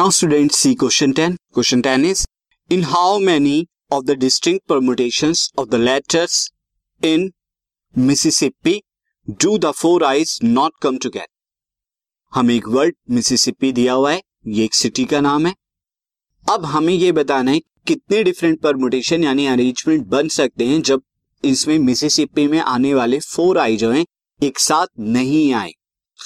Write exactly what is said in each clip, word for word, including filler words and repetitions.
Now student C question ten. Question ten is in how many of the distinct permutations of the letters in Mississippi do the four I's not come together. हमें एक word Mississippi दिया हुआ है, ये एक city का नाम है. अब हमें ये बताना है कितने डिफरेंट परम्यूटेशन यानी अरेंजमेंट बन सकते हैं जब इसमें मिसिसिपी में आने वाले फोर आई जो हैं एक साथ नहीं आए.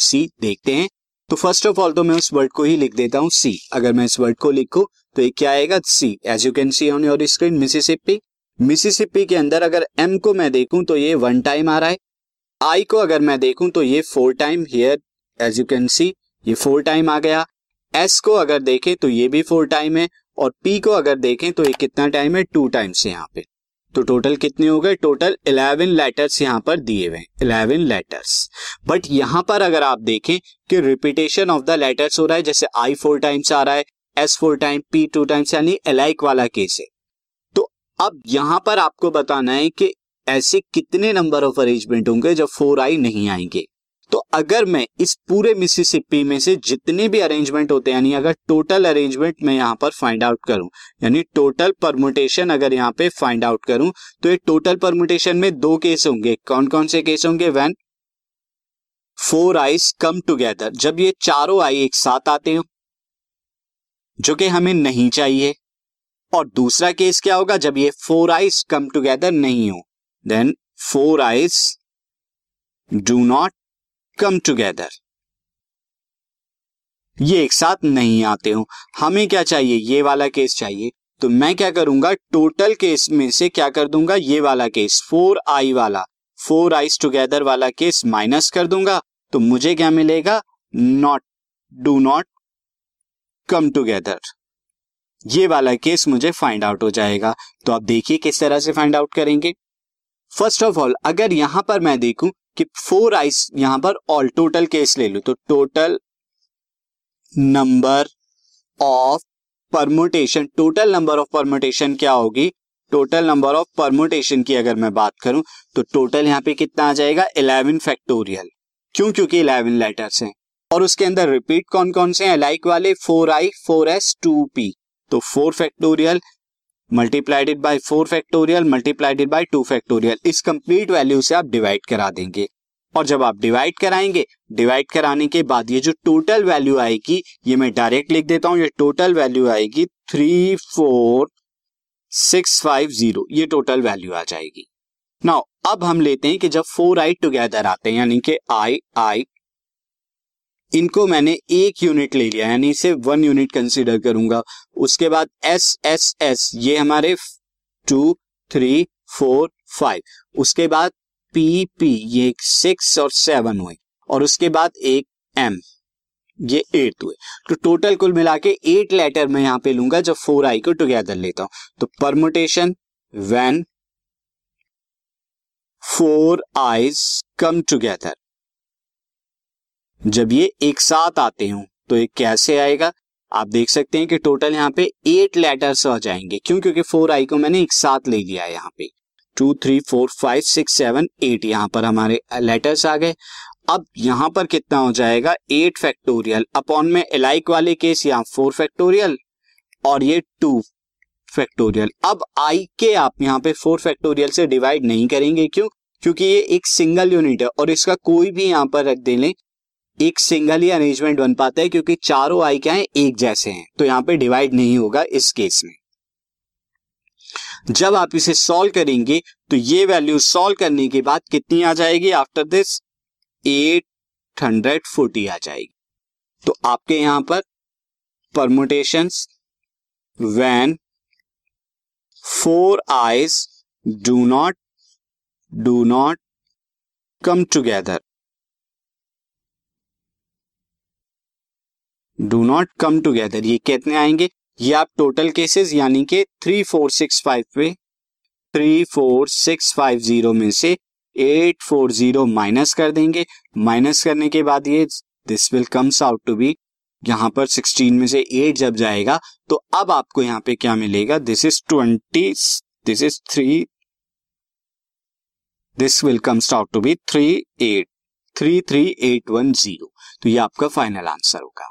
सी देखते हैं. तो फर्स्ट ऑफ ऑल तो मैं उस वर्ड को ही लिख देता हूं सी. अगर मैं इस वर्ड को लिखूं तो ये क्या आएगा see. As you can see on your screen Mississippi. Mississippi के अंदर अगर एम को मैं देखूं तो ये वन टाइम आ रहा है. आई को अगर मैं देखूं तो ये four time here as you can see ये फोर टाइम आ गया. एस को अगर देखें तो ये भी फोर टाइम है और पी को अगर देखें तो ये कितना टाइम है टू टाइम्स यहाँ पे. तो टोटल कितने हो गए, टोटल इलेवन लेटर्स यहाँ पर दिए हुए हैं इलेवन लेटर्स. बट यहाँ पर अगर आप देखें कि रिपीटेशन ऑफ द लेटर्स हो रहा है, जैसे आई फोर टाइम्स आ रहा है, S four time, P two times, यानी अलाइक वाला केस है. तो अब यहाँ पर आपको बताना है कि ऐसे कितने नंबर ऑफ अरेंजमेंट होंगे जब फोर आई नहीं आएंगे. तो अगर मैं इस पूरे मिसिसिपी में से जितने भी अरेंजमेंट होते हैं यानी अगर टोटल अरेंजमेंट मैं यहाँ पर फाइंड आउट करूं यानी टोटल परम्यूटेशन अगर यहाँ पे फाइंड आउट करूं तो ये टोटल परम्यूटेशन में दो केस होंगे. कौन कौन से केस होंगे, when four I's come together, जब ये चारों आई एक साथ आते हो जो कि हमें नहीं चाहिए. और दूसरा केस क्या होगा, जब ये फोर आईज कम टुगेदर नहीं हो, then four I's do not come together, ये एक साथ नहीं आते हो. हमें क्या चाहिए, ये वाला केस चाहिए. तो मैं क्या करूंगा, टोटल केस में से क्या कर दूंगा, ये वाला केस फोर आई वाला फोर आईज टुगेदर वाला केस माइनस कर दूंगा. तो मुझे क्या मिलेगा, not do not come together, ये वाला केस मुझे फाइंड आउट हो जाएगा. तो आप देखिए किस तरह से फाइंड आउट करेंगे. फर्स्ट ऑफ ऑल अगर यहां पर मैं देखूं कि फोर आइज यहां पर ऑल टोटल केस ले लूं तो total number of permutation, total number of permutation क्या होगी, टोटल नंबर ऑफ परम्यूटेशन की अगर मैं बात करूं तो टोटल यहां पे कितना आ जाएगा इलेवन फैक्टोरियल. क्यों, क्योंकि इलेवन लेटर्स हैं और उसके अंदर रिपीट कौन कौन से हैं, लाइक वाले four I four S two P. तो four factorial multiplied by four factorial multiplied by two factorial, इस कंप्लीट वैल्यू से आप डिवाइड करा देंगे. और जब आप डिवाइड कराएंगे, डिवाइड कराने के बाद ये जो टोटल वैल्यू आएगी ये मैं डायरेक्ट लिख देता हूं. ये टोटल वैल्यू आएगी three four six five zero, ये टोटल वैल्यू आ जाएगी. नाउ अब हम लेते हैं कि जब फोर आई टुगेदर आते हैं यानी कि आई आई इनको मैंने एक यूनिट ले लिया यानी इसे वन यूनिट कंसीडर करूंगा. उसके बाद एस एस एस ये हमारे टू थ्री फोर फाइव, उसके बाद पी पी ये सिक्स और सेवन हुए और उसके बाद एक एम ये एट हुए. तो टोटल कुल मिला के एट लेटर मैं यहाँ पे लूंगा जब फोर आई को टुगेदर लेता हूँ. तो permutation when four I's come together, जब ये एक साथ आते हो तो ये कैसे आएगा, आप देख सकते हैं कि टोटल यहाँ पे एट लेटर्स आ जाएंगे. क्यों, क्योंकि फोर आई को मैंने एक साथ ले लिया है. यहाँ पे two three four five six seven eight यहाँ पर हमारे लेटर्स आ गए. अब यहाँ पर कितना हो जाएगा एट फैक्टोरियल अपॉन में अलाइक वाले केस यहाँ फोर फैक्टोरियल और ये टू फैक्टोरियल. अब आई के आप यहाँ पे फोर फैक्टोरियल से डिवाइड नहीं करेंगे. क्यों, क्योंकि ये एक सिंगल यूनिट है और इसका कोई भी यहाँ पर रख देने एक सिंगल ही अरेंजमेंट बन पाता है क्योंकि चारों आई क्या है एक जैसे हैं. तो यहाँ पे डिवाइड नहीं होगा इस केस में. जब आप इसे सॉल्व करेंगे तो ये वैल्यू सॉल्व करने के बाद कितनी आ जाएगी after this eight hundred forty आ जाएगी. तो आपके यहाँ पर permutations when four I's do not do not come together do not come together ये कितने आएंगे, ये आप टोटल केसेस यानी के थ्री फोर सिक्स फाइव पे three four six five zero में से एट फोर जीरो माइनस कर देंगे. माइनस करने के बाद ये this will comes out to be यहाँ पर सिक्सटीन में से एट जब जाएगा तो अब आपको यहाँ पे क्या मिलेगा, this is twenty this is three this will comes out to be three eight three three eight one zero. तो ये आपका फाइनल आंसर होगा.